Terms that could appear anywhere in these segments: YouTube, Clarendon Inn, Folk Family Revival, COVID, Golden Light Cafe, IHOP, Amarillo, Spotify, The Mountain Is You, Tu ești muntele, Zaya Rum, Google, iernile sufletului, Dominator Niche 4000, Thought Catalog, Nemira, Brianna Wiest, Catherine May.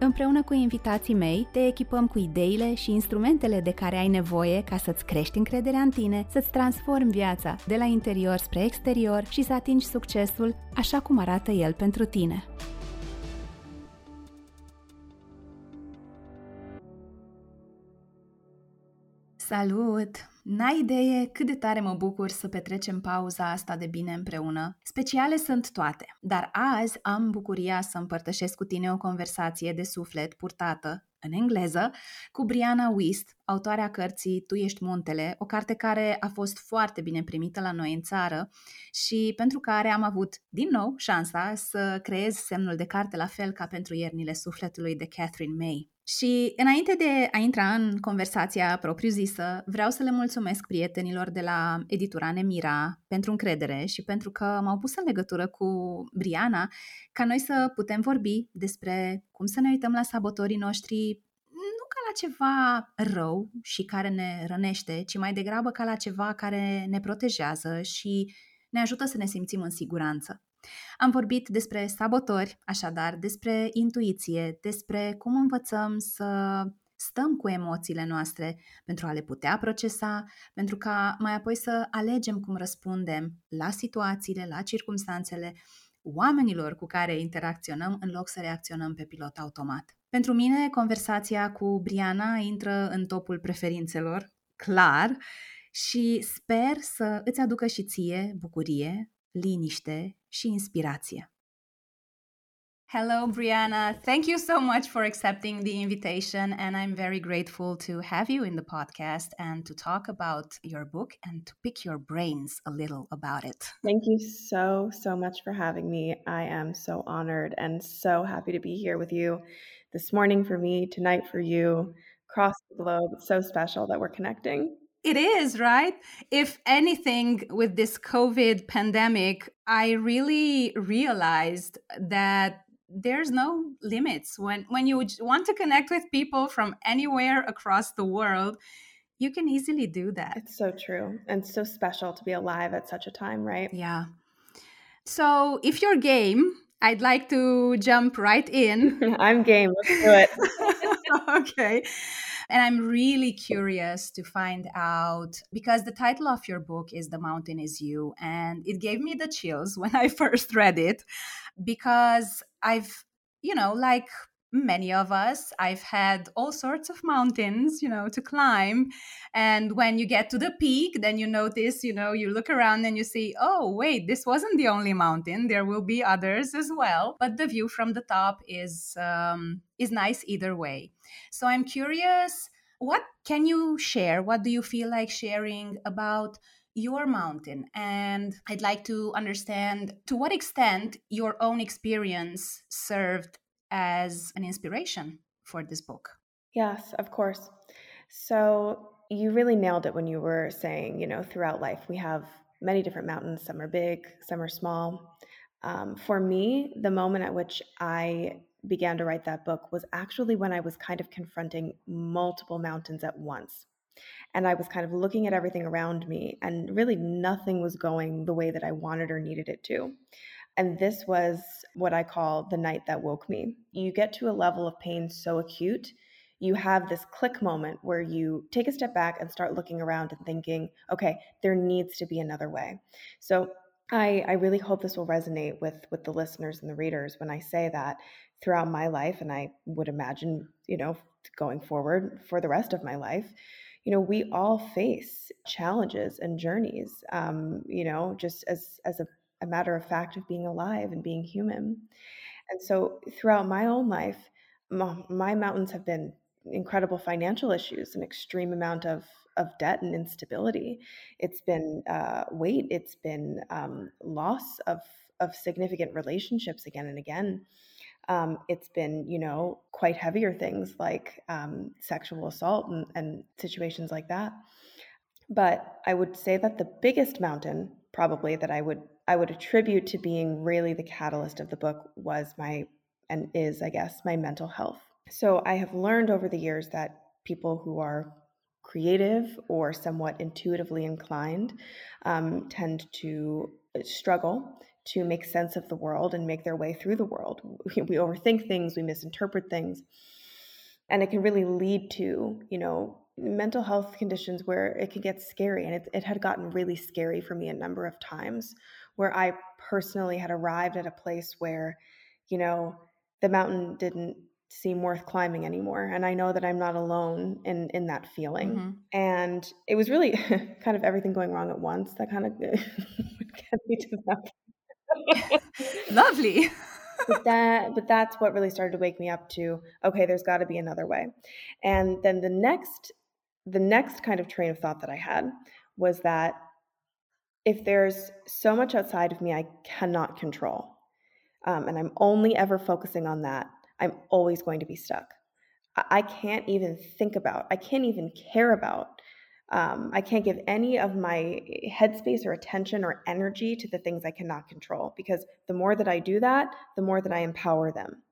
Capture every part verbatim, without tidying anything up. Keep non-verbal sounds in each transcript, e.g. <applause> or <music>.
Împreună cu invitații mei, te echipăm cu ideile și instrumentele de care ai nevoie ca să-ți crești încrederea în tine, să-ți transformi viața de la interior spre exterior și să atingi succesul așa cum arată el pentru tine. Salut! N-ai idee cât de tare mă bucur să petrecem pauza asta de bine împreună. Speciale sunt toate, dar azi am bucuria să împărtășesc cu tine o conversație de suflet purtată, în engleză, cu Brianna Wiest, autoarea cărții Tu ești muntele, o carte care a fost foarte bine primită la noi în țară și pentru care am avut, din nou, șansa să creez semnul de carte la fel ca pentru Iernile sufletului de Catherine May. Și înainte de a intra în conversația propriu-zisă, vreau să le mulțumesc prietenilor de la editura Nemira pentru încredere și pentru că m-au pus în legătură cu Brianna ca noi să putem vorbi despre cum să ne uităm la sabotorii noștri nu ca la ceva rău și care ne rănește, ci mai degrabă ca la ceva care ne protejează și ne ajută să ne simțim în siguranță. Am vorbit despre sabotori, așadar, despre intuiție, despre cum învățăm să stăm cu emoțiile noastre pentru a le putea procesa, pentru ca mai apoi să alegem cum răspundem la situațiile, la circumstanțele oamenilor cu care interacționăm în loc să reacționăm pe pilot automat. Pentru mine, conversația cu Brianna intră în topul preferințelor, clar, și sper să îți aducă și ție bucurie, liniște și inspirație. Hello, Brianna. Thank you so much for accepting the invitation, and I'm very grateful to have you in the podcast and to talk about your book and to pick your brains a little about it. Thank you so, so much for having me. I am so honored and so happy to be here with you this morning for me, tonight for you, across the globe. It's so special that we're connecting. It is, right? If anything, with this COVID pandemic, I really realized that there's no limits. When when you want to connect with people from anywhere across the world, you can easily do that. It's so true and so special to be alive at such a time, right? Yeah. So if you're game, I'd like to jump right in. I'm game. Let's do it. Okay. And I'm really curious to find out, because the title of your book is The Mountain Is You, and it gave me the chills when I first read it, because I've, you know, like many of us, I've had all sorts of mountains, you know, to climb. And when you get to the peak, then you notice, you know, you look around and you see, oh, wait, this wasn't the only mountain. There will be others as well. But the view from the top is um, is nice either way. So I'm curious, what can you share? What do you feel like sharing about your mountain? And I'd like to understand to what extent your own experience served as an inspiration for this book. Yes, of course. So you really nailed it when you were saying, you know, throughout life, we have many different mountains. Some are big, some are small. Um, for me, the moment at which I began to write that book was actually when I was kind of confronting multiple mountains at once. And I was kind of looking at everything around me and really nothing was going the way that I wanted or needed it to. And this was what I call the night that woke me. You get to a level of pain so acute, you have this click moment where you take a step back and start looking around and thinking, okay, there needs to be another way. So I, I really hope this will resonate with, with the listeners and the readers when I say that throughout my life, and I would imagine, you know, going forward for the rest of my life, you know, we all face challenges and journeys, um, you know, just as as a a matter of fact of being alive and being human. And so throughout my own life, my, my mountains have been incredible financial issues, an extreme amount of, of debt and instability. It's been uh, weight. It's been um, loss of, of significant relationships again and again. Um, it's been, you know, quite heavier things like um, sexual assault and, and situations like that. But I would say that the biggest mountain, probably, that I would I would attribute to being really the catalyst of the book was my, and is, I guess, my mental health. So I have learned over the years that people who are creative or somewhat intuitively inclined um, tend to struggle to make sense of the world and make their way through the world. We, we overthink things, we misinterpret things, and it can really lead to, you know, mental health conditions where it can get scary. And it, it had gotten really scary for me a number of times where I personally had arrived at a place where, you know, the mountain didn't seem worth climbing anymore. And I know that I'm not alone in, in that feeling. Mm-hmm. And it was really kind of everything going wrong at once that kind of got me to that. Lovely. But that, but that's what really started to wake me up to, okay, there's got to be another way. And then the next, the next kind of train of thought that I had was that if there's so much outside of me I cannot control, um, and I'm only ever focusing on that, I'm always going to be stuck. I can't even think about, I can't even care about, um, I can't give any of my headspace or attention or energy to the things I cannot control, because the more that I do that, the more that I empower them.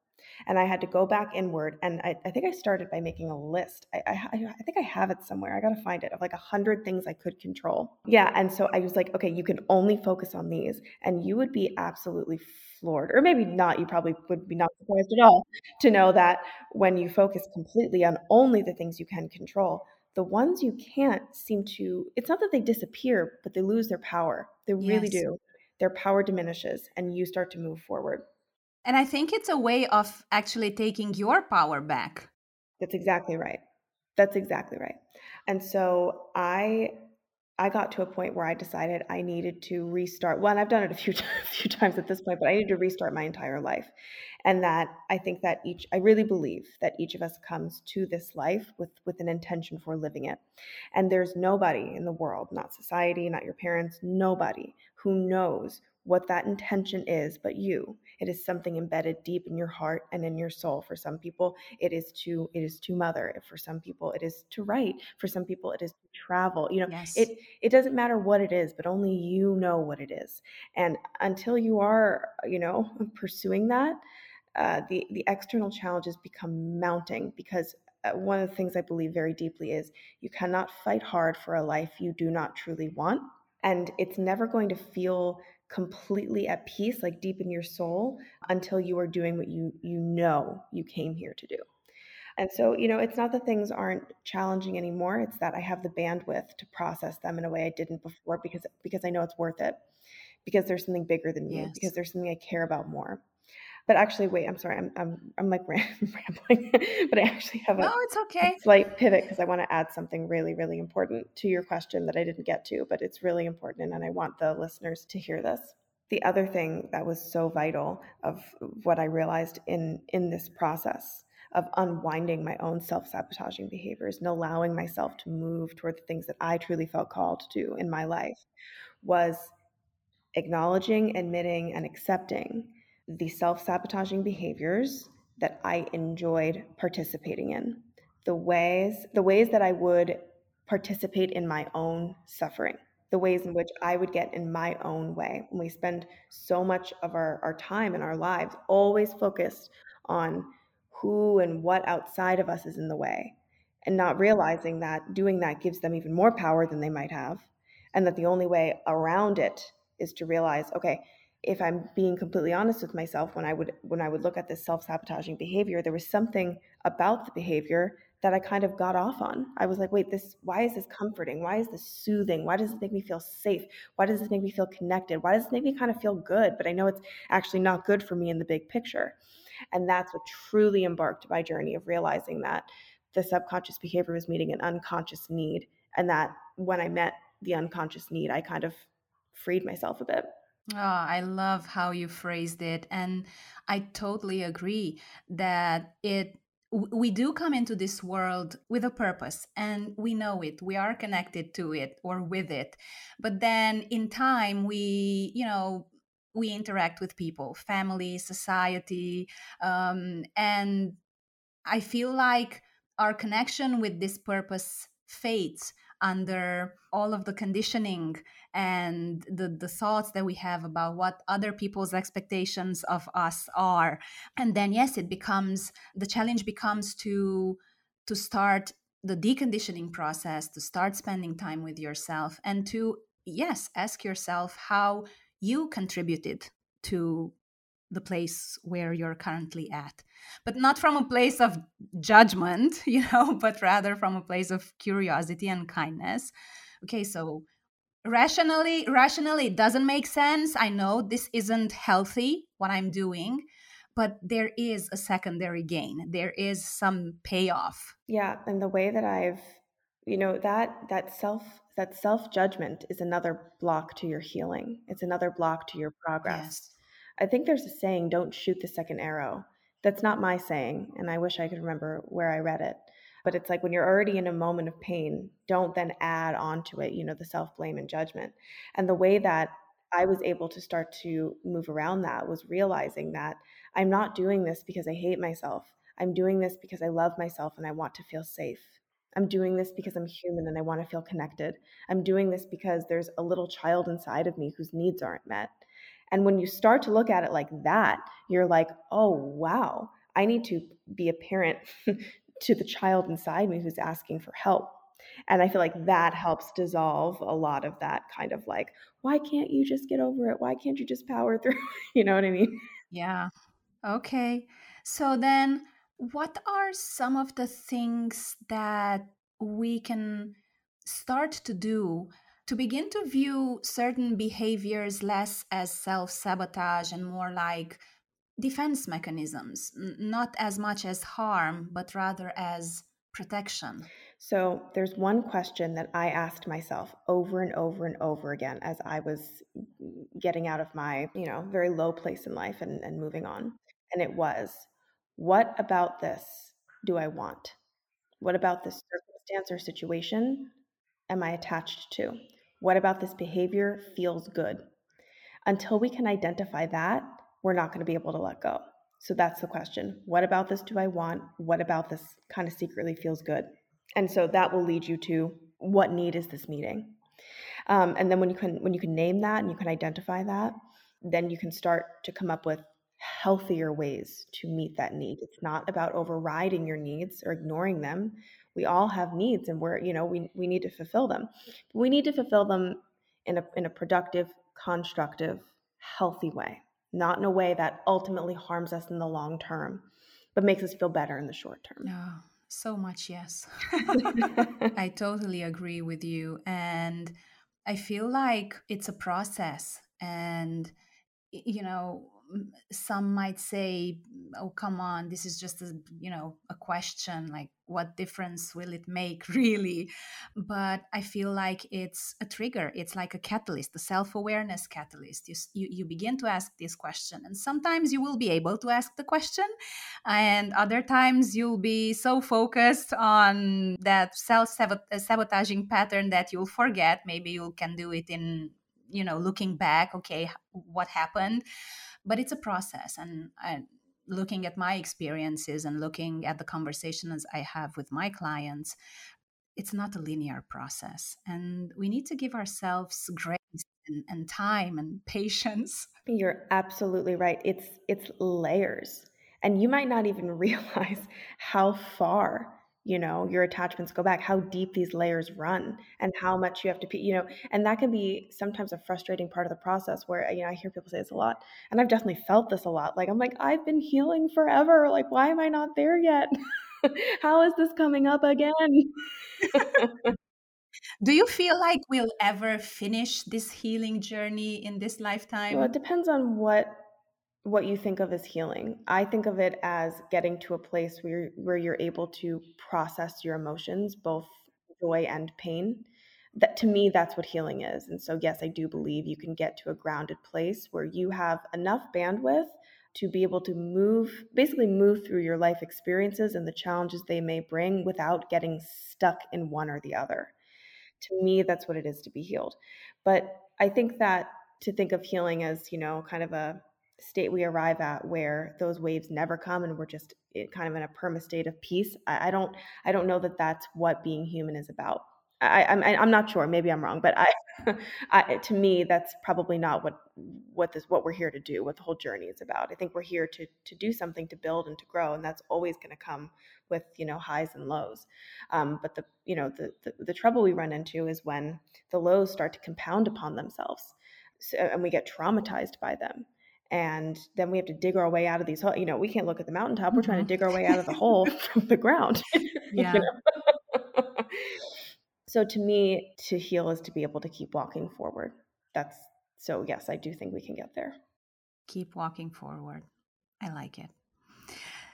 And I had to go back inward. And I, I think I started by making a list. I, I, I think I have it somewhere. I got to find it, of like a hundred things I could control. Yeah. And so I was like, okay, you can only focus on these, and you would be absolutely floored, or maybe not. You probably would be not surprised at all to know that when you focus completely on only the things you can control, the ones you can't seem to, it's not that they disappear, but they lose their power. They really yes. do. Their power diminishes, and you start to move forward. And I think it's a way of actually taking your power back. That's exactly right. That's exactly right. And so I I got to a point where I decided I needed to restart. Well, and I've done it a few, a few times at this point, but I needed to restart my entire life. And that I think that each, I really believe that each of us comes to this life with, with an intention for living it. And there's nobody in the world, not society, not your parents, nobody who knows what that intention is but you. It is something embedded deep in your heart and in your soul. For some people, it is to it is to mother. For some people, it is to write. For some people, it is to travel. You know, yes. it it doesn't matter what it is, but only you know what it is. And until you are, you know, pursuing that, uh, the the external challenges become mounting, because one of the things I believe very deeply is you cannot fight hard for a life you do not truly want, and it's never going to feel completely at peace, like deep in your soul, until you are doing what you you know you came here to do. And so, you know, it's not that things aren't challenging anymore. It's that I have the bandwidth to process them in a way I didn't before, because because I know it's worth it, because there's something bigger than me, yes. because there's something I care about more. But actually, wait, I'm sorry, I'm I'm I'm like rambling, but I actually have a, no, it's okay. a slight pivot, because I want to add something really, really important to your question that I didn't get to, but it's really important, and I want the listeners to hear this. The other thing that was so vital of what I realized in in this process of unwinding my own self-sabotaging behaviors and allowing myself to move toward the things that I truly felt called to do in my life was acknowledging, admitting, and accepting the self-sabotaging behaviors that I enjoyed participating in, the ways, the ways that I would participate in my own suffering, the ways in which I would get in my own way. And we spend so much of our, our time and our lives always focused on who and what outside of us is in the way, and not realizing that doing that gives them even more power than they might have, and that the only way around it is to realize, okay, if I'm being completely honest with myself, when I would when I would look at this self-sabotaging behavior, there was something about the behavior that I kind of got off on. I was like, wait, this, why is this comforting? Why is this soothing? Why does it make me feel safe? Why does this make me feel connected? Why does it make me kind of feel good? But I know it's actually not good for me in the big picture. And that's what truly embarked my journey of realizing that the subconscious behavior was meeting an unconscious need, and that when I met the unconscious need, I kind of freed myself a bit. Oh, I love how you phrased it. And I totally agree that it we do come into this world with a purpose, and we know it. We are connected to it or with it. But then in time, we, you know, we interact with people, family, society, um, and I feel like our connection with this purpose fades under all of the conditioning and the, the thoughts that we have about what other people's expectations of us are. And then, yes, it becomes, the challenge becomes to to start the deconditioning process, to start spending time with yourself and to, yes, ask yourself how you contributed to the place where you're currently at, but not from a place of judgment, you know, but rather from a place of curiosity and kindness. Okay, so rationally, rationally it doesn't make sense. I know this isn't healthy, what I'm doing, but there is a secondary gain. There is some payoff. Yeah, and the way that I've, you know, that that self that self-judgment is another block to your healing. It's another block to your progress. Yes. I think there's a saying, don't shoot the second arrow. That's not my saying, and I wish I could remember where I read it. But it's like when you're already in a moment of pain, don't then add on to it, you know, the self-blame and judgment. And the way that I was able to start to move around that was realizing that I'm not doing this because I hate myself. I'm doing this because I love myself and I want to feel safe. I'm doing this because I'm human and I want to feel connected. I'm doing this because there's a little child inside of me whose needs aren't met. And when you start to look at it like that, you're like, oh, wow, I need to be a parent to the child inside me who's asking for help. And I feel like that helps dissolve a lot of that kind of like, why can't you just get over it? Why can't you just power through? You know what I mean? Yeah. Okay. So then what are some of the things that we can start to do to begin to view certain behaviors less as self-sabotage and more like defense mechanisms, not as much as harm, but rather as protection? So there's one question that I asked myself over and over and over again as I was getting out of my, you know, very low place in life and, and moving on. And it was, what about this do I want? What about this circumstance or situation am I attached to? What about this behavior feels good? Until we can identify that, we're not going to be able to let go. So that's the question. What about this do I want? What about this kind of secretly feels good? And so that will lead you to what need is this meeting? Um, and then when you can when you can name that and you can identify that, then you can start to come up with healthier ways to meet that need. It's not about overriding your needs or ignoring them. We all have needs and we're, you know, we, we need to fulfill them. But we need to fulfill them in a in a productive, constructive, healthy way, not in a way that ultimately harms us in the long term, but makes us feel better in the short term. Oh, so much yes. I totally agree with you. And I feel like it's a process. And, you know, some might say, oh, come on, this is just, a, you know, a question, like what difference will it make really? But I feel like it's a trigger. It's like a catalyst, a self-awareness catalyst. You, you, you begin to ask this question and sometimes you will be able to ask the question and other times you'll be so focused on that self-sabotaging pattern that you'll forget. Maybe you can do it in, you know, looking back, okay, what happened? But it's a process. And I, looking at my experiences and looking at the conversations I have with my clients, it's not a linear process. And we need to give ourselves grace and, and time and patience. You're absolutely right. It's it's layers. And you might not even realize how far, you know, your attachments go back, how deep these layers run and how much you have to, you know, and that can be sometimes a frustrating part of the process where, you know, I hear people say this a lot and I've definitely felt this a lot. Like, I'm like, I've been healing forever. Like, why am I not there yet? How is this coming up again? Do you feel like we'll ever finish this healing journey in this lifetime? Well, it depends on what what you think of as healing. I think of it as getting to a place where, where you're able to process your emotions, both joy and pain. That, to me, that's what healing is. And so, yes, I do believe you can get to a grounded place where you have enough bandwidth to be able to move, basically move through your life experiences and the challenges they may bring without getting stuck in one or the other. To me, that's what it is to be healed. But I think that to think of healing as, you know, kind of a state we arrive at where those waves never come and we're just kind of in a perma state of peace. I, I don't, I don't know that that's what being human is about. I, I'm, I'm not sure. Maybe I'm wrong, but I, I, to me, that's probably not what, what this, what we're here to do, what the whole journey is about. I think we're here to, to do something, to build and to grow. And that's always going to come with, you know, highs and lows. Um, but the, you know, the, the, the trouble we run into is when the lows start to compound upon themselves, so, and we get traumatized by them. And then we have to dig our way out of these, you know, we can't look at the mountaintop. We're mm-hmm. trying to dig our way out of the hole from the ground. Yeah. You know? <laughs> So to me, to heal is to be able to keep walking forward. That's so yes, I do think we can get there. Keep walking forward. I like it.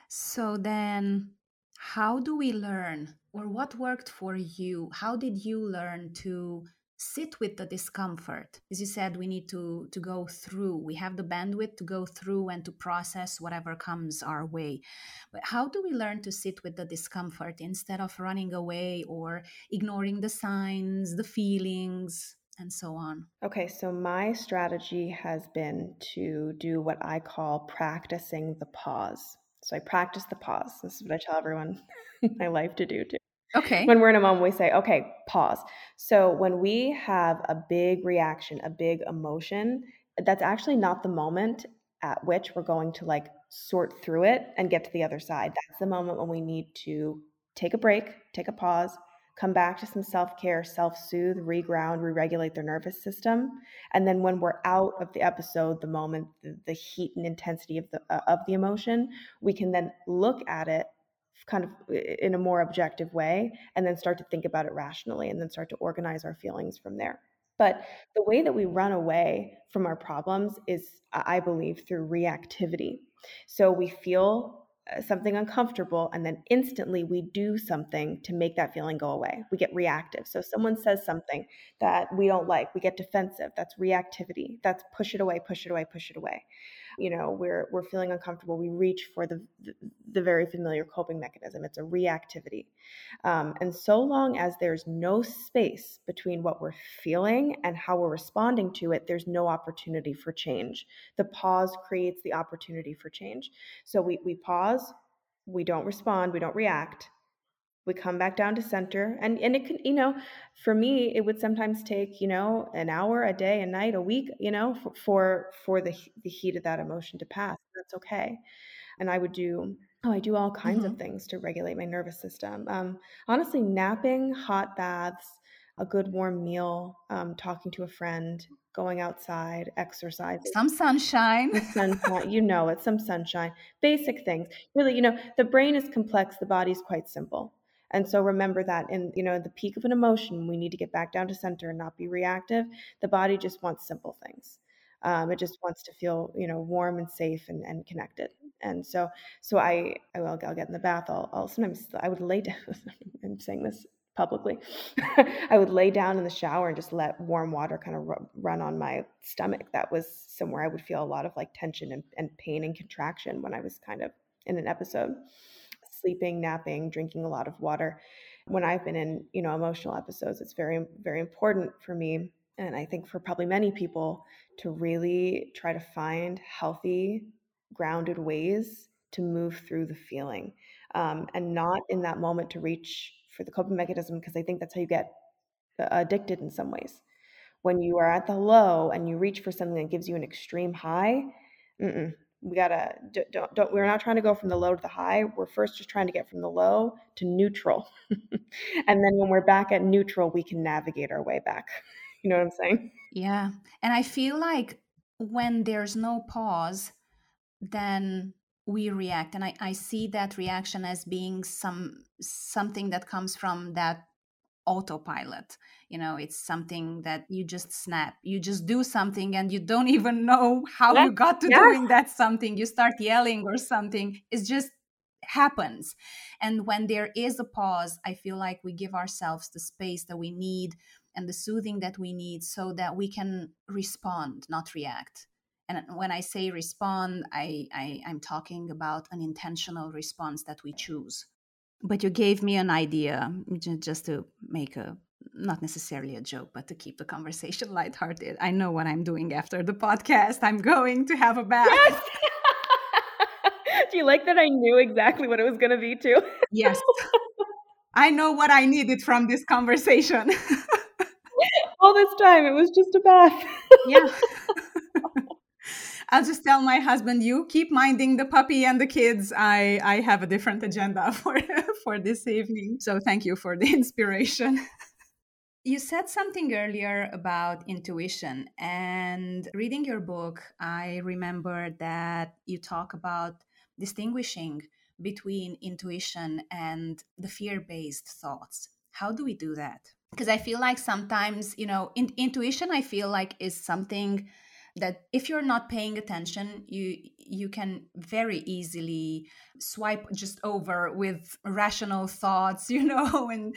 So then how do we learn, or what worked for you? How did you learn to sit with the discomfort? As you said, we need to, to go through. We have the bandwidth to go through and to process whatever comes our way. But how do we learn to sit with the discomfort instead of running away or ignoring the signs, the feelings, and so on? Okay, so my strategy has been to do what I call practicing the pause. So I practice the pause. This is what I tell everyone in my life to do too. Okay. When we're in a moment, we say, okay, pause. So when we have a big reaction, a big emotion, that's actually not the moment at which we're going to like sort through it and get to the other side. That's the moment when we need to take a break, take a pause, come back to some self-care, self-soothe, reground, re-regulate their nervous system. And then when we're out of the episode, the moment, the, the heat and intensity of the, uh, of the emotion, we can then look at it kind of in a more objective way, and then start to think about it rationally, and then start to organize our feelings from there. But the way that we run away from our problems is, I believe, through reactivity. So we feel something uncomfortable, and then instantly we do something to make that feeling go away. We get reactive. So someone says something that we don't like, we get defensive. That's reactivity. That's push it away, push it away, push it away. You know, we're we're feeling uncomfortable. We reach for the the, the very familiar coping mechanism. It's a reactivity. Um, and so long as there's no space between what we're feeling and how we're responding to it, there's no opportunity for change. The pause creates the opportunity for change. So we we pause, we don't respond, we don't react. We come back down to center, and, and it can, you know, for me, it would sometimes take, you know, an hour, a day, a night, a week, you know, for, for, for the, the heat of that emotion to pass. That's okay. And I would do, oh, I do all kinds mm-hmm. of things to regulate my nervous system. Um, honestly, napping, hot baths, a good warm meal, um, talking to a friend, going outside, exercise, some sunshine, sunshine, you know, it's some sunshine, basic things. Really, you know, the brain is complex. The body's quite simple. And so remember that in, you know, the peak of an emotion, we need to get back down to center and not be reactive. The body just wants simple things. Um, it just wants to feel, you know, warm and safe and, and connected. And so, so I, I will, I'll get in the bath. I'll, I'll sometimes I would lay down, I'm saying this publicly, I would lay down in the shower and just let warm water kind of r- run on my stomach. That was somewhere I would feel a lot of like tension and, and pain and contraction when I was kind of in an episode. Sleeping, napping, drinking a lot of water. When I've been in, you know, emotional episodes, it's very, very important for me, and I think for probably many people, to really try to find healthy, grounded ways to move through the feeling, um, and not in that moment to reach for the coping mechanism, because I think that's how you get addicted in some ways. When you are at the low and you reach for something that gives you an extreme high, mm-mm. We gotta don't don't. We're not trying to go from the low to the high. We're first just trying to get from the low to neutral, and then when we're back at neutral, we can navigate our way back. You know what I'm saying? Yeah, and I feel like when there's no pause, then we react, and I, I see that reaction as being some something that comes from that autopilot. You know, it's something that you just snap, you just do something and you don't even know how yeah. you got to yeah. doing that something. You start yelling or something. It just happens. And when there is a pause, I feel like we give ourselves the space that we need and the soothing that we need so that we can respond, not react. And when I say respond, I, I, I'm talking about an intentional response that we choose. But you gave me an idea just to make a not necessarily a joke, but to keep the conversation lighthearted. I know what I'm doing after the podcast. I'm going to have a bath. Yes! Do you like that I knew exactly what it was going to be too? Yes. I know what I needed from this conversation. All this time, it was just a bath. Yeah. I'll just tell my husband, you keep minding the puppy and the kids. I, I have a different agenda for, for this evening. So thank you for the inspiration. You said something earlier about intuition, and reading your book, I remember that you talk about distinguishing between intuition and the fear-based thoughts. How do we do that? Because I feel like sometimes, you know, in, intuition, I feel like is something that if you're not paying attention, you you can very easily swipe just over with rational thoughts, you know. And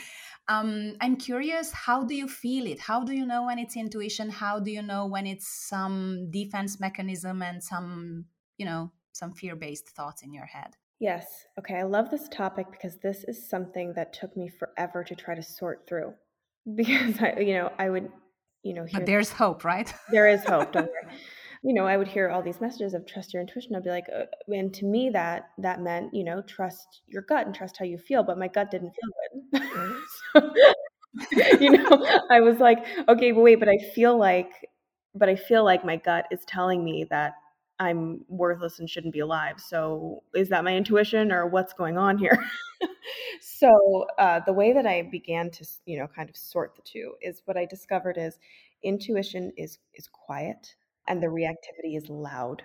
um, I'm curious, how do you feel it? How do you know when it's intuition? How do you know when it's some defense mechanism and some, you know, some fear-based thoughts in your head? Yes. Okay. I love this topic because this is something that took me forever to try to sort through because, I, you know, I would... You know, hear, but there's hope, right? There is hope. Don't worry. You know, I would hear all these messages of trust your intuition. I'd be like, uh, and to me, that that meant, you know, trust your gut and trust how you feel. But my gut didn't feel good. So, you know, I was like, okay, but wait, but I feel like, but I feel like my gut is telling me that I'm worthless and shouldn't be alive. So is that my intuition or what's going on here? So uh, the way that I began to, you know, kind of sort the two is what I discovered is intuition is is quiet and the reactivity is loud.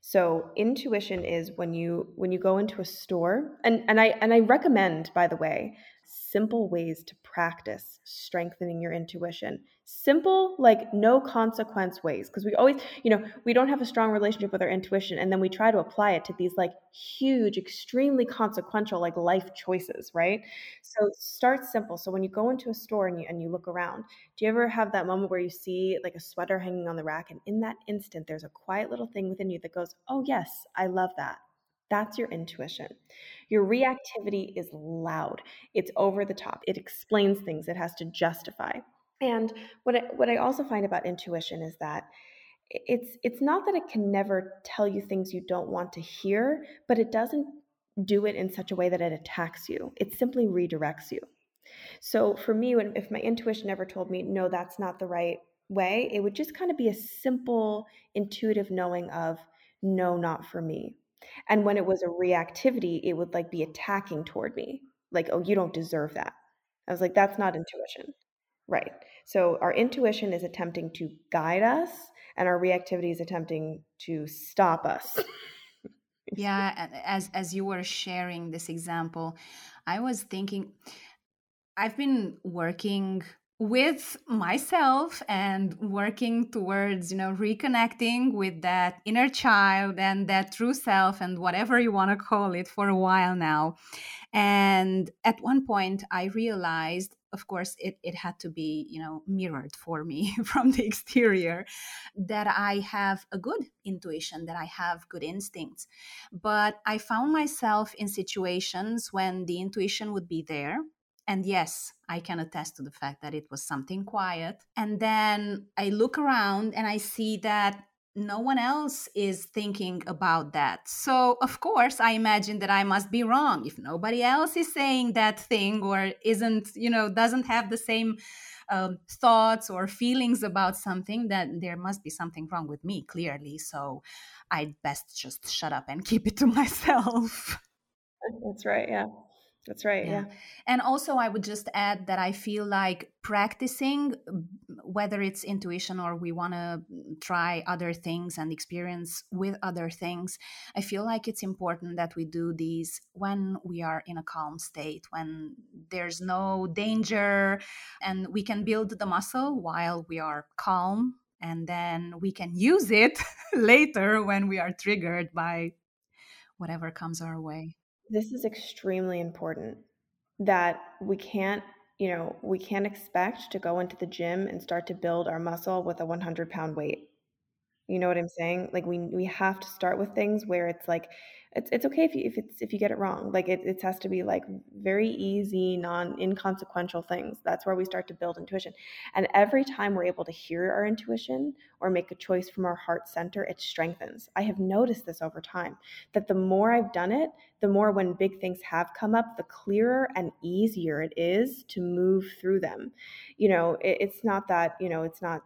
So intuition is when you when you go into a store, and, and I and I recommend, by the way, simple ways to practice strengthening your intuition. Simple, like no consequence ways, because we always, you know, we don't have a strong relationship with our intuition, and then we try to apply it to these like huge, extremely consequential like life choices, right? So start simple. So when you go into a store and you and you look around, do you ever have that moment where you see like a sweater hanging on the rack, and in that instant there's a quiet little thing within you that goes, oh yes, I love that. That's your intuition. Your reactivity is loud. It's over the top. It explains things. It has to justify. And what I, what I also find about intuition is that it's it's not that it can never tell you things you don't want to hear, but it doesn't do it in such a way that it attacks you. It simply redirects you. So for me, when, if my intuition ever told me, no, that's not the right way, it would just kind of be a simple, intuitive knowing of, no, not for me. And when it was a reactivity, it would like be attacking toward me, like, oh, you don't deserve that. I was like, that's not intuition. Right. So our intuition is attempting to guide us, and our reactivity is attempting to stop us. Yeah. As, as you were sharing this example, I was thinking, I've been working with myself and working towards, you know, reconnecting with that inner child and that true self and whatever you want to call it for a while now. And at one point I realized, of course, it, it had to be, you know, mirrored for me from the exterior, that I have a good intuition, that I have good instincts. But I found myself in situations when the intuition would be there. And yes, I can attest to the fact that it was something quiet. And then I look around and I see that no one else is thinking about that. So, of course, I imagine that I must be wrong. If nobody else is saying that thing or isn't, you know, doesn't have the same um, thoughts or feelings about something, then there must be something wrong with me, clearly. So I'd best just shut up and keep it to myself. That's right. Yeah. That's right. Yeah. yeah. And also I would just add that I feel like practicing, whether it's intuition or we want to try other things and experience with other things, I feel like it's important that we do these when we are in a calm state, when there's no danger, and we can build the muscle while we are calm, and then we can use it later when we are triggered by whatever comes our way. This is extremely important, that we can't, you know, we can't expect to go into the gym and start to build our muscle with a one hundred pound weight. You know what I'm saying? Like we we have to start with things where it's like, it's it's okay if you if it's if you get it wrong. Like it it has to be like very easy, non inconsequential things. That's where we start to build intuition. And every time we're able to hear our intuition or make a choice from our heart center, it strengthens. I have noticed this over time that the more I've done it, the more when big things have come up, the clearer and easier it is to move through them. You know, it, it's not that, you know, it's not,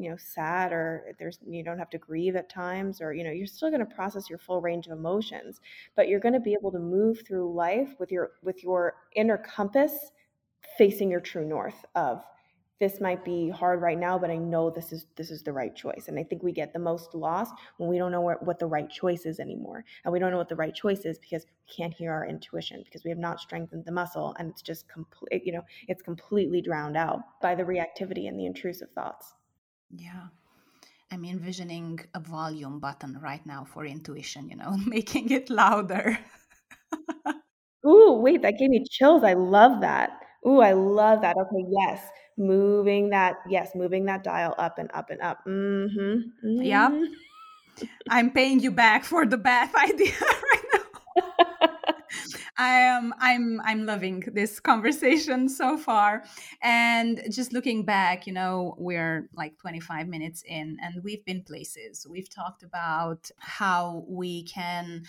you know, sad, or there's, you don't have to grieve at times, or, you know, you're still going to process your full range of emotions, but you're going to be able to move through life with your, with your inner compass facing your true north of, this might be hard right now, but I know this is, this is the right choice. And I think we get the most lost when we don't know what, what the right choice is anymore. And we don't know what the right choice is because we can't hear our intuition, because we have not strengthened the muscle, and it's just complete, you know, it's completely drowned out by the reactivity and the intrusive thoughts. Yeah. I'm envisioning a volume button right now for intuition, you know, making it louder. Ooh, wait, that gave me chills. I love that. Ooh, I love that. Okay, yes. Moving that, yes, moving that dial up and up and up. Mm-hmm. Mm-hmm. Yeah. I'm paying you back for the bath idea right now. I am I'm I'm loving this conversation so far, and just looking back, you know, we're like twenty-five minutes in, and we've been places. We've talked about how we can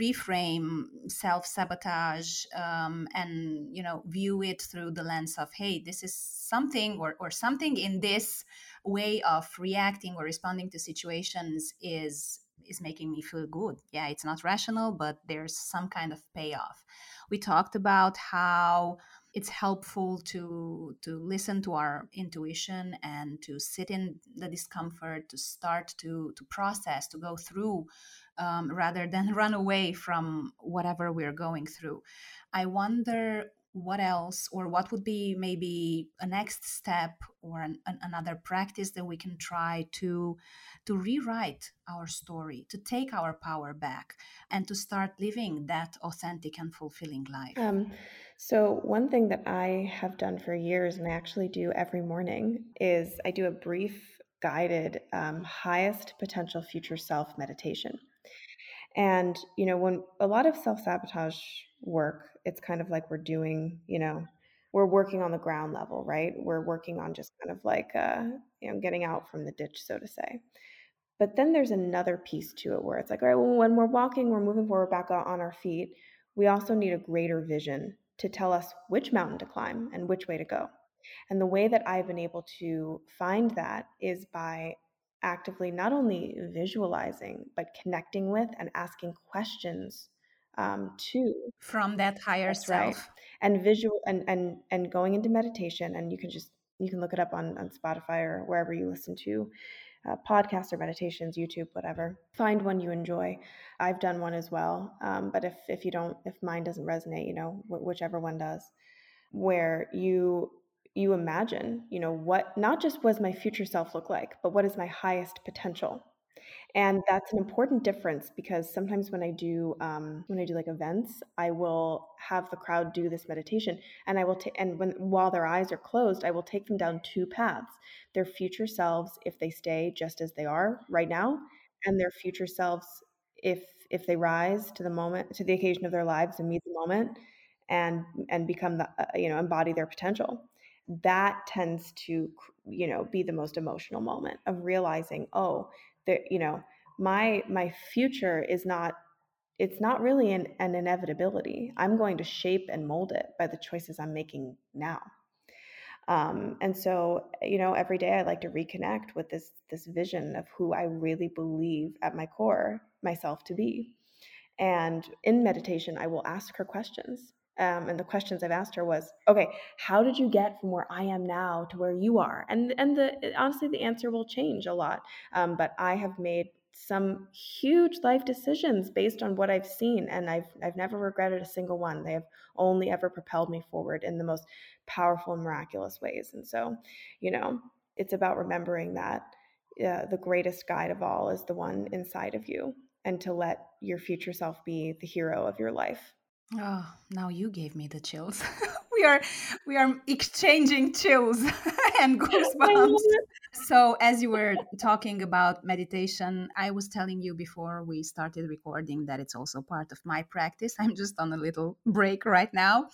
reframe self-sabotage um, and, you know, view it through the lens of, hey, this is something or or something in this way of reacting or responding to situations is is making me feel good. Yeah, it's not rational, but there's some kind of payoff. We talked about how it's helpful to to listen to our intuition and to sit in the discomfort, to start to to process, to go through, um, rather than run away from whatever we're going through. I wonder what else, or what would be maybe a next step or an, an, another practice that we can try to to rewrite our story, to take our power back, and to start living that authentic and fulfilling life? Um, so one thing that I have done for years, and I actually do every morning, is I do a brief guided um, highest potential future self meditation. And, you know, when a lot of self-sabotage work, it's kind of like we're doing, you know, we're working on the ground level, right? We're working on just kind of like, uh, you know, getting out from the ditch, so to say. But then there's another piece to it where it's like, all right, well, when we're walking, we're moving forward back on our feet. We also need a greater vision to tell us which mountain to climb and which way to go. And the way that I've been able to find that is by actively not only visualizing, but connecting with and asking questions um, to from that higher self, right? and visual and, and, and going into meditation. And you can just, you can look it up on, on Spotify or wherever you listen to uh, podcasts or meditations, YouTube, whatever, find one you enjoy. I've done one as well. Um, but if, if you don't, if mine doesn't resonate, you know, wh- whichever one does, where you you imagine, you know, what, not just what does my future self look like, but what is my highest potential? And that's an important difference, because sometimes when I do, um, when I do like events, I will have the crowd do this meditation, and I will take, and when, while their eyes are closed, I will take them down two paths: their future selves, if they stay just as they are right now, and their future selves, if, if they rise to the moment, to the occasion of their lives and meet the moment and, and become the, uh, you know, embody their potential. That tends to, you know, be the most emotional moment of realizing, oh, that, you know, my, my future is not, it's not really an, an inevitability. I'm going to shape and mold it by the choices I'm making now. Um, and so, you know, every day I like to reconnect with this, this vision of who I really believe at my core myself to be. And in meditation, I will ask her questions. Um, and the questions I've asked her was, okay, how did you get from where I am now to where you are? And and the honestly, the answer will change a lot. Um, but I have made some huge life decisions based on what I've seen, and I've I've never regretted a single one. They have only ever propelled me forward in the most powerful and miraculous ways. And so, you know, it's about remembering that uh, the greatest guide of all is the one inside of you, and to let your future self be the hero of your life. Oh, now you gave me the chills. we are we are exchanging chills and goosebumps. So as you were talking about meditation, I was telling you before we started recording that it's also part of my practice. I'm just on a little break right now,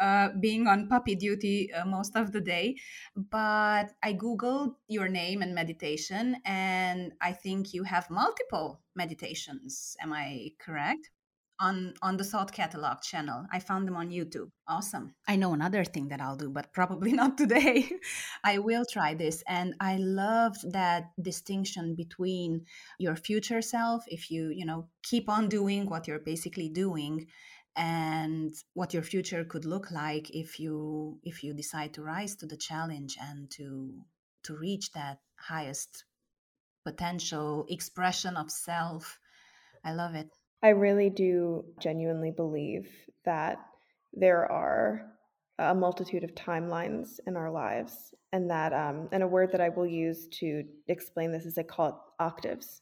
uh, being on puppy duty uh, most of the day. But I Googled your name and meditation, and I think you have multiple meditations. Am I correct? On, on the Thought Catalog channel. I found them on YouTube. Awesome. I know another thing that I'll do, but probably not today. I will try this. And I loved that distinction between your future self, if you, you know, keep on doing what you're basically doing, and what your future could look like if you if you decide to rise to the challenge and to to reach that highest potential expression of self. I love it. I really do genuinely believe that there are a multitude of timelines in our lives, and that, um, and a word that I will use to explain this is I call it octaves.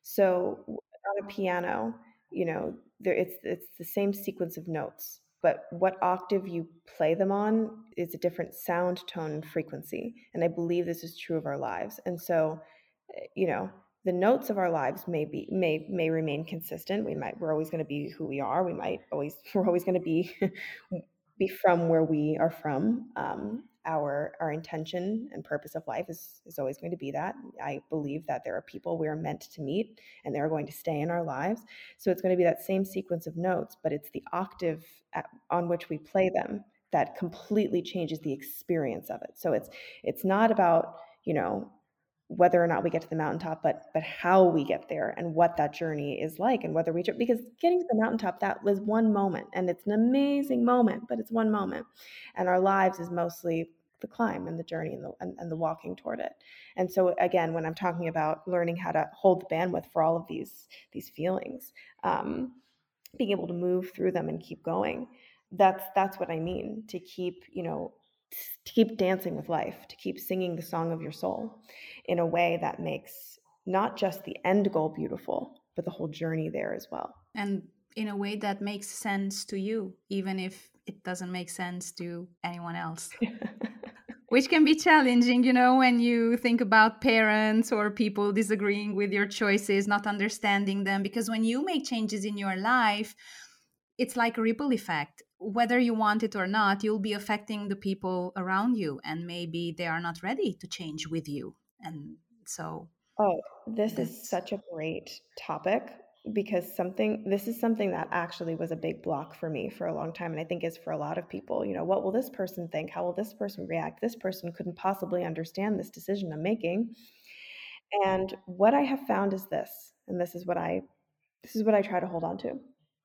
So on a piano, you know, there, it's it's the same sequence of notes, but what octave you play them on is a different sound, tone, and frequency. And I believe this is true of our lives. And so, you know, the notes of our lives may be may may remain consistent. We might we're always going to be who we are. We might always we're always going to be be from where we are from. Um, our our intention and purpose of life is is always going to be that. I believe that there are people we are meant to meet, and they are going to stay in our lives. So it's going to be that same sequence of notes, but it's the octave at, on which we play them that completely changes the experience of it. So it's it's not about, you know, whether or not we get to the mountaintop, but but how we get there and what that journey is like, and whether we, because getting to the mountaintop, that was one moment, and it's an amazing moment, but it's one moment. And our lives is mostly the climb and the journey and the and, and the walking toward it. And so again, when I'm talking about learning how to hold the bandwidth for all of these these feelings, um, being able to move through them and keep going, that's that's what I mean, to keep, you know, to keep dancing with life, to keep singing the song of your soul in a way that makes not just the end goal beautiful, but the whole journey there as well. And in a way that makes sense to you, even if it doesn't make sense to anyone else. Which can be challenging, you know, when you think about parents or people disagreeing with your choices, not understanding them, because when you make changes in your life, it's like a ripple effect. Whether you want it or not, you'll be affecting the people around you, and maybe they are not ready to change with you. And so... Oh, this that's... is such a great topic, because something, this is something that actually was a big block for me for a long time. And I think is for a lot of people, you know, what will this person think? How will this person react? This person couldn't possibly understand this decision I'm making. And what I have found is this, and this is what I, this is what I try to hold on to.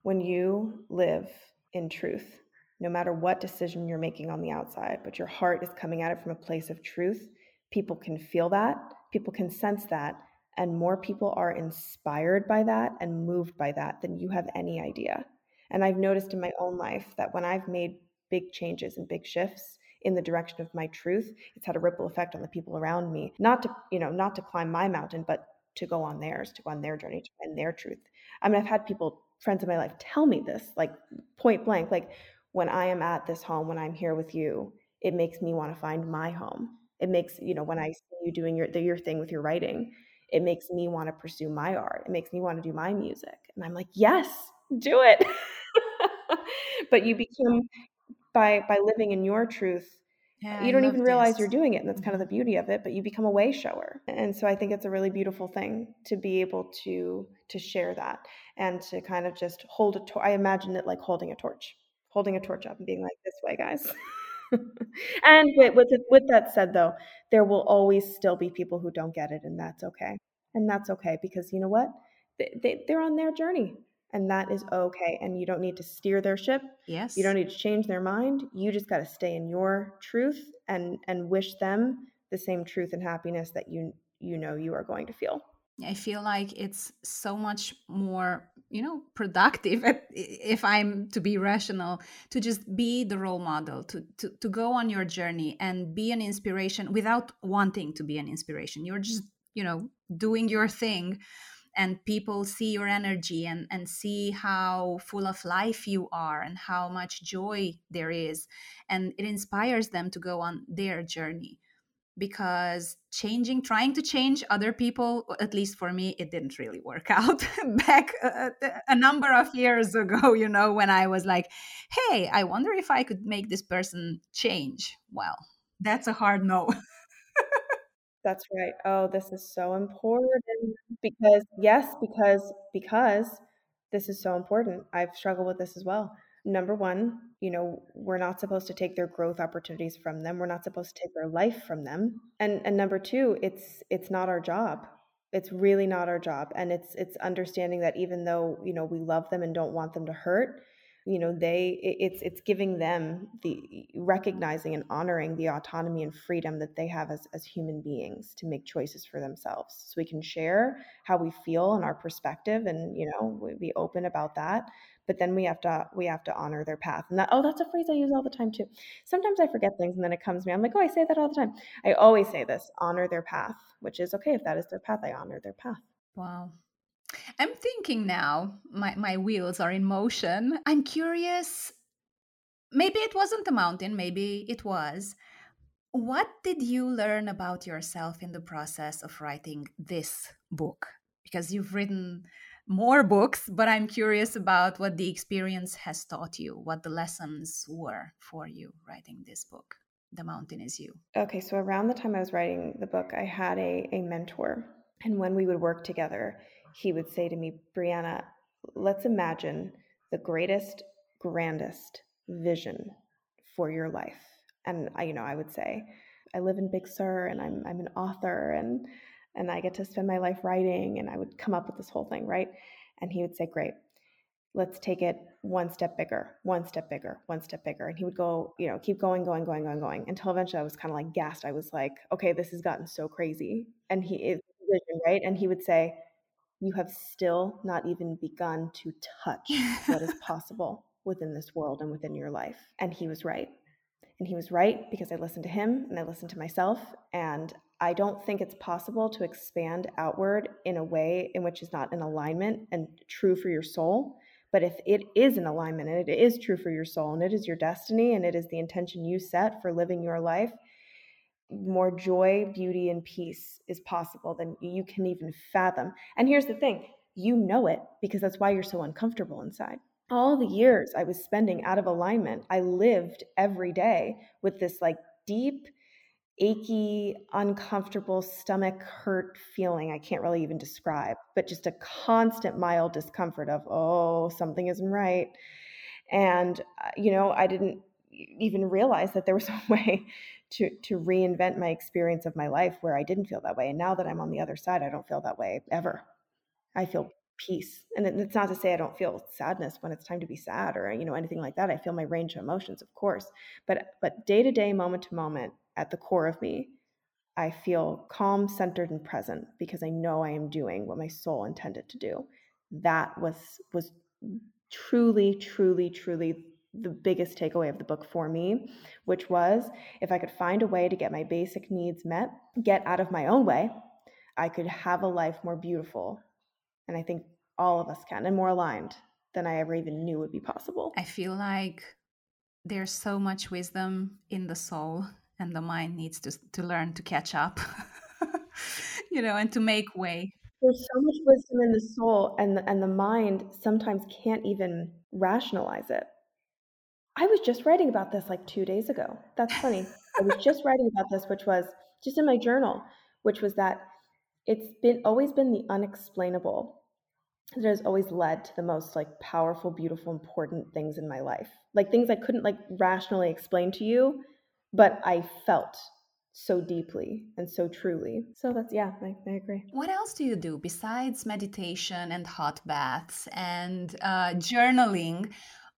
When you live in truth, no matter what decision you're making on the outside, but your heart is coming at it from a place of truth, people can feel that, people can sense that, and more people are inspired by that and moved by that than you have any idea. And I've noticed in my own life that when I've made big changes and big shifts in the direction of my truth, it's had a ripple effect on the people around me, not to, you know, not to climb my mountain, but to go on theirs, to go on their journey, to find their truth. I mean, I've had people, friends of my life, tell me this, like point blank, like when I am at this home, when I'm here with you, it makes me want to find my home. It makes, you know, when I see you doing your, your thing with your writing, it makes me want to pursue my art. It makes me want to do my music. And I'm like, yes, do it. But you become, by, by living in your truth, yeah, you don't even realize this. You're doing it. And that's kind of the beauty of it, but you become a way shower. And so I think it's a really beautiful thing to be able to, to share that and to kind of just hold a torch. I imagine it like holding a torch, holding a torch up and being like, this way, guys. And with, with, with that said, though, there will always still be people who don't get it. And that's okay. And that's okay, because you know what? They, they, they're on their journey. And that is okay. And you don't need to steer their ship. Yes. You don't need to change their mind. You just got to stay in your truth and, and wish them the same truth and happiness that you, you know, you are going to feel. I feel like it's so much more, you know, productive, if I'm to be rational, to just be the role model, to, to, to go on your journey and be an inspiration without wanting to be an inspiration. You're just, you know, doing your thing. and people see your energy and, and see how full of life you are and how much joy there is. And it inspires them to go on their journey, because changing, trying to change other people, at least for me, it didn't really work out back a, a number of years ago, you know, when I was like, hey, I wonder if I could make this person change. Well, that's a hard no. That's right. Oh, this is so important because, yes, because, because this is so important. I've struggled with this as well. Number one, you know, we're not supposed to take their growth opportunities from them. We're not supposed to take their life from them. And and number two, it's, it's not our job. It's really not our job. And it's, it's understanding that even though, you know, we love them and don't want them to hurt, you know, they, it's, it's giving them the recognizing and honoring the autonomy and freedom that they have as, as human beings to make choices for themselves. So we can share how we feel and our perspective and, you know, we be open about that, but then we have to, we have to honor their path. And that, oh, that's a phrase I use all the time too. Sometimes I forget things and then it comes to me. I'm like, oh, I say that all the time. I always say this, honor their path, which is okay. If that is their path, I honor their path. Wow. I'm thinking now, my, my wheels are in motion. I'm curious, maybe it wasn't the mountain, maybe it was. What did you learn about yourself in the process of writing this book? Because you've written more books, but I'm curious about what the experience has taught you, what the lessons were for you writing this book, The Mountain Is You. Okay, so around the time I was writing the book, I had a, a mentor. And when we would work together, he would say to me, Brianna, let's imagine the greatest, grandest vision for your life. And I, you know, I would say, I live in Big Sur and I'm I'm an author and and I get to spend my life writing, and I would come up with this whole thing, right? And he would say, great, let's take it one step bigger, one step bigger, one step bigger. And he would go, you know, keep going, going, going, going, going until eventually I was kind of like gassed. I was like, okay, this has gotten so crazy. And he is vision, right? And he would say, you have still not even begun to touch what is possible within this world and within your life. And he was right. And he was right because I listened to him and I listened to myself. And I don't think it's possible to expand outward in a way in which is not in alignment and true for your soul. But if it is in alignment and it is true for your soul and it is your destiny and it is the intention you set for living your life, more joy, beauty, and peace is possible than you can even fathom. And here's the thing, you know it, because that's why you're so uncomfortable inside. All the years I was spending out of alignment, I lived every day with this like deep, achy, uncomfortable stomach hurt feeling I can't really even describe, but just a constant mild discomfort of, oh, something isn't right. And, you know, I didn't even realize that there was a way to to reinvent my experience of my life where I didn't feel that way. And now that I'm on the other side, I don't feel that way ever. I feel peace. And it's not to say I don't feel sadness when it's time to be sad or, you know, anything like that. I feel my range of emotions, of course, but but day to day, moment to moment, at the core of me, I feel calm, centered, and present because I know I am doing what my soul intended to do. That was was truly, truly, truly the biggest takeaway of the book for me, which was if I could find a way to get my basic needs met, get out of my own way, I could have a life more beautiful. And I think all of us can, and more aligned than I ever even knew would be possible. I feel like there's so much wisdom in the soul and the mind needs to, to learn to catch up, you know, and to make way. There's so much wisdom in the soul, and the, and the mind sometimes can't even rationalize it. I was just writing about this like two days ago. That's funny. I was just writing about this, which was just in my journal, which was that it's been always been the unexplainable that has always led to the most like powerful, beautiful, important things in my life. Like things I couldn't like rationally explain to you, but I felt so deeply and so truly. So that's, yeah, I, I agree. What else do you do besides meditation and hot baths and uh, journaling?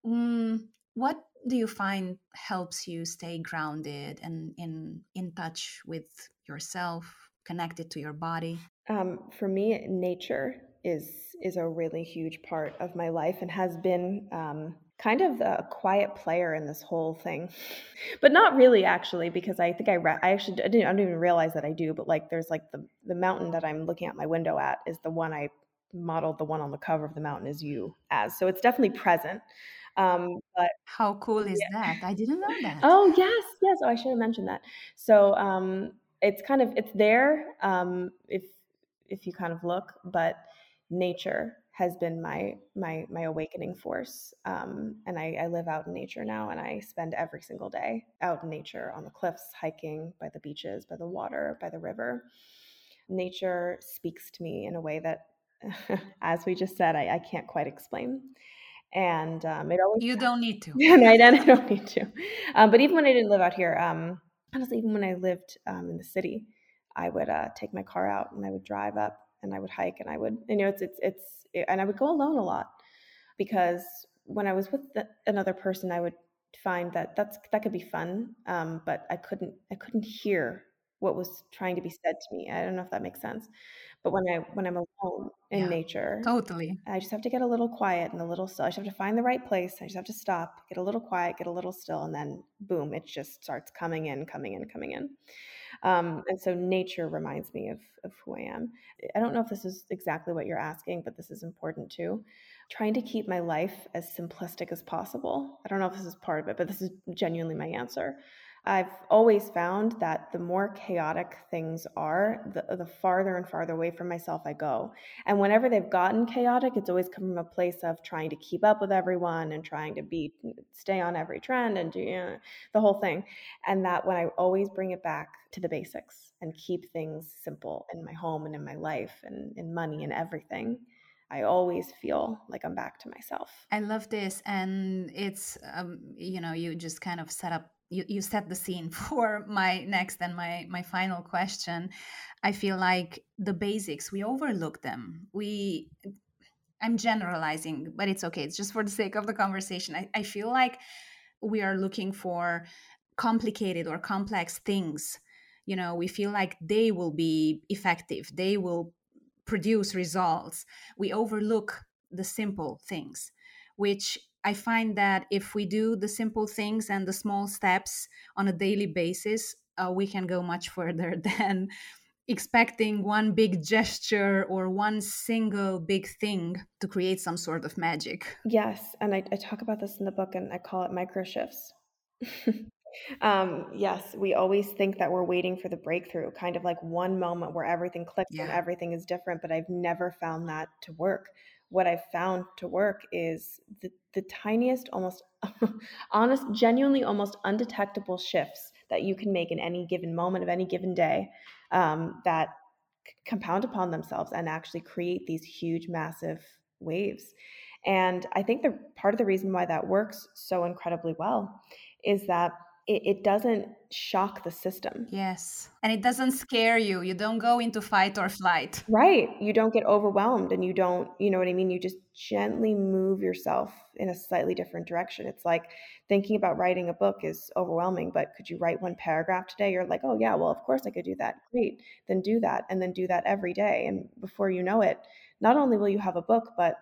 Mm, what do you find helps you stay grounded and in, in touch with yourself, connected to your body? Um, for me, nature is, is a really huge part of my life and has been um, kind of a quiet player in this whole thing, but not really actually, because I think I, ra- I actually, I didn't, I didn't even realize that I do, but like, there's like the, the mountain that I'm looking out my window at is the one I modeled the one on the cover of The Mountain Is You as. So it's definitely present. Um, but how cool is yeah. that? I didn't know that. Oh, yes. Yes. Oh, I should have mentioned that. So um, it's kind of, it's there um, if if you kind of look, but nature has been my my my awakening force. Um, and I, I live out in nature now, and I spend every single day out in nature, on the cliffs, hiking, by the beaches, by the water, by the river. Nature speaks to me in a way that, as we just said, I, I can't quite explain. And um, it always you don't need to. And I, and I don't need to. Um, but even when I didn't live out here, um, honestly, even when I lived um, in the city, I would uh, take my car out and I would drive up and I would hike and I would, you know, it's it's it's it, and I would go alone a lot, because when I was with the, another person, I would find that that's that could be fun, um, but I couldn't I couldn't hear what was trying to be said to me. I don't know if that makes sense, but when I when I'm alone in yeah, nature, totally, I just have to get a little quiet and a little still. I just have to find the right place. I just have to stop, get a little quiet, get a little still, and then boom, it just starts coming in, coming in, coming in. Um, and so nature reminds me of of who I am. I don't know if this is exactly what you're asking, but this is important too. Trying to keep my life as simplistic as possible. I don't know if this is part of it, but this is genuinely my answer. I've always found that the more chaotic things are, the, the farther and farther away from myself I go. And whenever they've gotten chaotic, it's always come from a place of trying to keep up with everyone and trying to be stay on every trend and do you know, the whole thing. And that when I always bring it back to the basics and keep things simple in my home and in my life and in money and everything, I always feel like I'm back to myself. I love this. And it's, um, you know, you just kind of set up You, you set the scene for my next and my, my final question. I feel like the basics, we overlook them. We, I'm generalizing, but it's okay. It's just for the sake of the conversation. I, I feel like we are looking for complicated or complex things. You know, we feel like they will be effective. They will produce results. We overlook the simple things, which I find that if we do the simple things and the small steps on a daily basis, uh, we can go much further than expecting one big gesture or one single big thing to create some sort of magic. Yes. And I, I talk about this in the book, and I call it micro shifts. um, yes. We always think that we're waiting for the breakthrough, kind of like one moment where everything clicks yeah. and everything is different, but I've never found that to work. What I've found to work is the, the tiniest, almost honest, genuinely almost undetectable shifts that you can make in any given moment of any given day um, that c- compound upon themselves and actually create these huge, massive waves. And I think the part of the reason why that works so incredibly well is that it, it doesn't shock the system. Yes. And it doesn't scare you. You don't go into fight or flight. Right. You don't get overwhelmed, and you don't, you know what I mean? You just gently move yourself in a slightly different direction. It's like thinking about writing a book is overwhelming, but could you write one paragraph today? You're like, oh yeah, well, of course I could do that. Great. Then do that. And then do that every day. And before you know it, not only will you have a book, but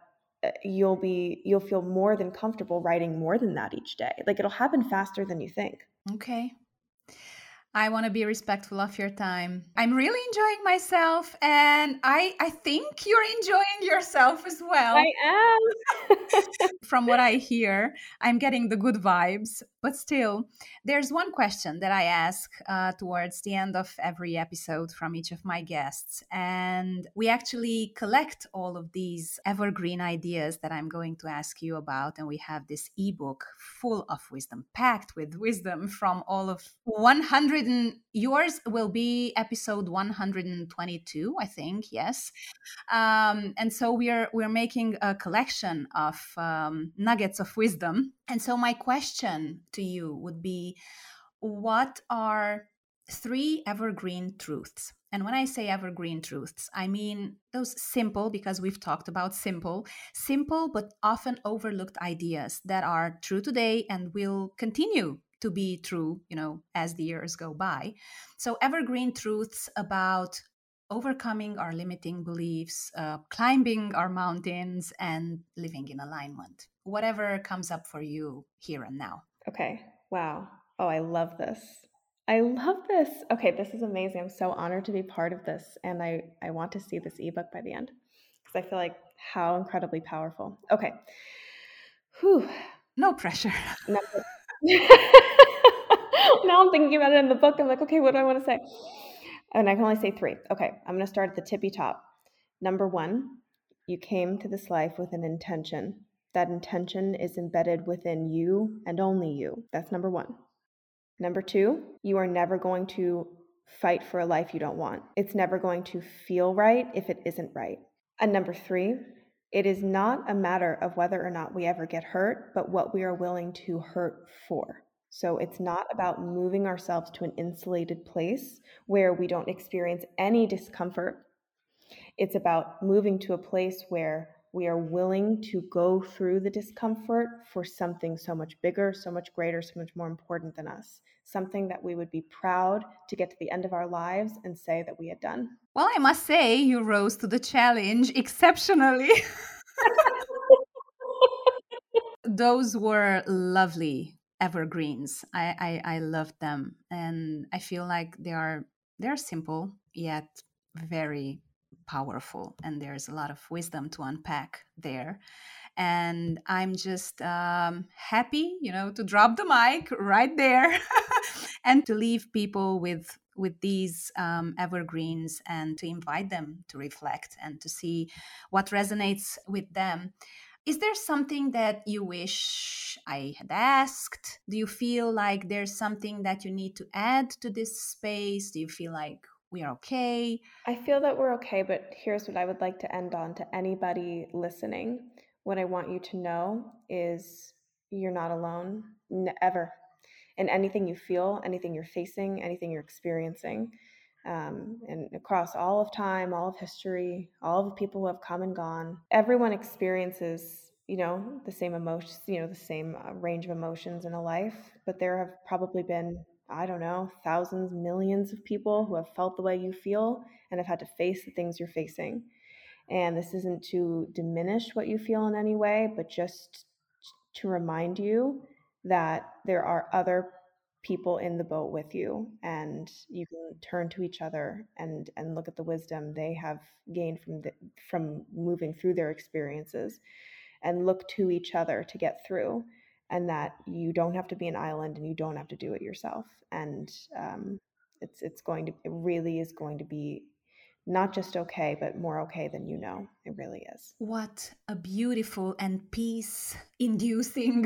you'll be, you'll feel more than comfortable writing more than that each day. Like it'll happen faster than you think. Okay. I want to be respectful of your time. I'm really enjoying myself, and I, I think you're enjoying yourself as well. I am. From what I hear, I'm getting the good vibes. But still, there's one question that I ask uh, towards the end of every episode from each of my guests. And we actually collect all of these evergreen ideas that I'm going to ask you about. And we have this ebook full of wisdom, packed with wisdom from all of one hundred. And yours will be episode one hundred twenty-two, I think. Yes. Um, and so we're, we're making a collection of um, nuggets of wisdom. And so my question to you would be, what are three evergreen truths? And when I say evergreen truths, I mean those simple, because we've talked about simple, simple but often overlooked ideas that are true today and will continue to be true, you know, as the years go by. So evergreen truths about overcoming our limiting beliefs, uh, climbing our mountains, and living in alignment. Whatever comes up for you here and now. Okay. Wow. Oh, I love this. I love this. Okay. This is amazing. I'm so honored to be part of this. And I, I want to see this ebook by the end. because I feel like how incredibly powerful. Okay. Whew. No pressure. No pressure. Now I'm thinking about it in the book. I'm like, okay, what do I want to say? And I can only say three. Okay, I'm going to start at the tippy top. Number one, you came to this life with an intention. That intention is embedded within you and only you. That's number one. Number two, you are never going to fight for a life you don't want. It's never going to feel right if it isn't right. And number three, it is not a matter of whether or not we ever get hurt, but what we are willing to hurt for. So it's not about moving ourselves to an insulated place where we don't experience any discomfort. It's about moving to a place where we are willing to go through the discomfort for something so much bigger, so much greater, so much more important than us. Something that we would be proud to get to the end of our lives and say that we had done. Well, I must say you rose to the challenge exceptionally. Those were lovely evergreens. I, I I love them, and I feel like they are they are simple yet very powerful, and there's a lot of wisdom to unpack there. And I'm just um, happy, you know, to drop the mic right there and to leave people with with these um, evergreens and to invite them to reflect and to see what resonates with them. Is there something that you wish I had asked? Do you feel like there's something that you need to add to this space? Do you feel like we are okay? I feel that we're okay, but here's what I would like to end on to anybody listening. What I want you to know is you're not alone, ever. In anything you feel, anything you're facing, anything you're experiencing, Um, and across all of time, all of history, all of the people who have come and gone, everyone experiences, you know, the same emotions, you know, the same range of emotions in a life. But there have probably been, I don't know, thousands, millions of people who have felt the way you feel and have had to face the things you're facing. And this isn't to diminish what you feel in any way, but just to remind you that there are other people in the boat with you, and you can turn to each other and and look at the wisdom they have gained from the, from moving through their experiences, and look to each other to get through, and that you don't have to be an island and you don't have to do it yourself. And um, it's it's going to it really is going to be not just okay, but more okay than you know. It really is. What a beautiful and peace-inducing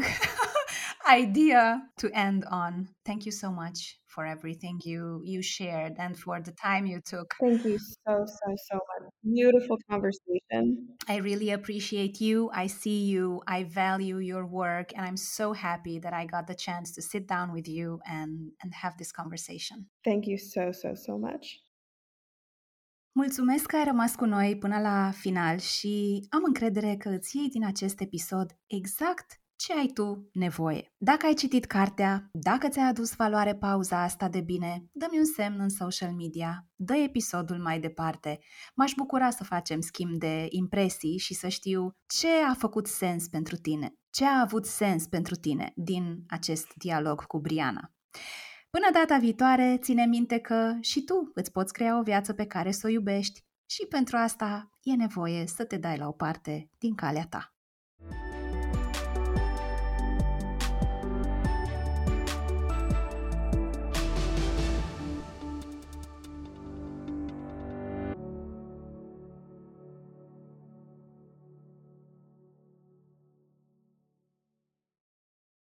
idea to end on. Thank you so much for everything you you shared and for the time you took. Thank you so, so, so much. Beautiful conversation. I really appreciate you. I see you. I value your work. And I'm so happy that I got the chance to sit down with you and, and have this conversation. Thank you so, so, so much. Mulțumesc că ai rămas cu noi până la final și am încredere că îți iei din acest episod exact ce ai tu nevoie. Dacă ai citit cartea, dacă ți-a adus valoare pauza asta de bine, dă-mi un semn în social media, dă episodul mai departe. M-aș bucura să facem schimb de impresii și să știu ce a făcut sens pentru tine, ce a avut sens pentru tine din acest dialog cu Brianna. Până data viitoare, ține minte că și tu îți poți crea o viață pe care să o iubești și pentru asta e nevoie să te dai la o parte din calea ta.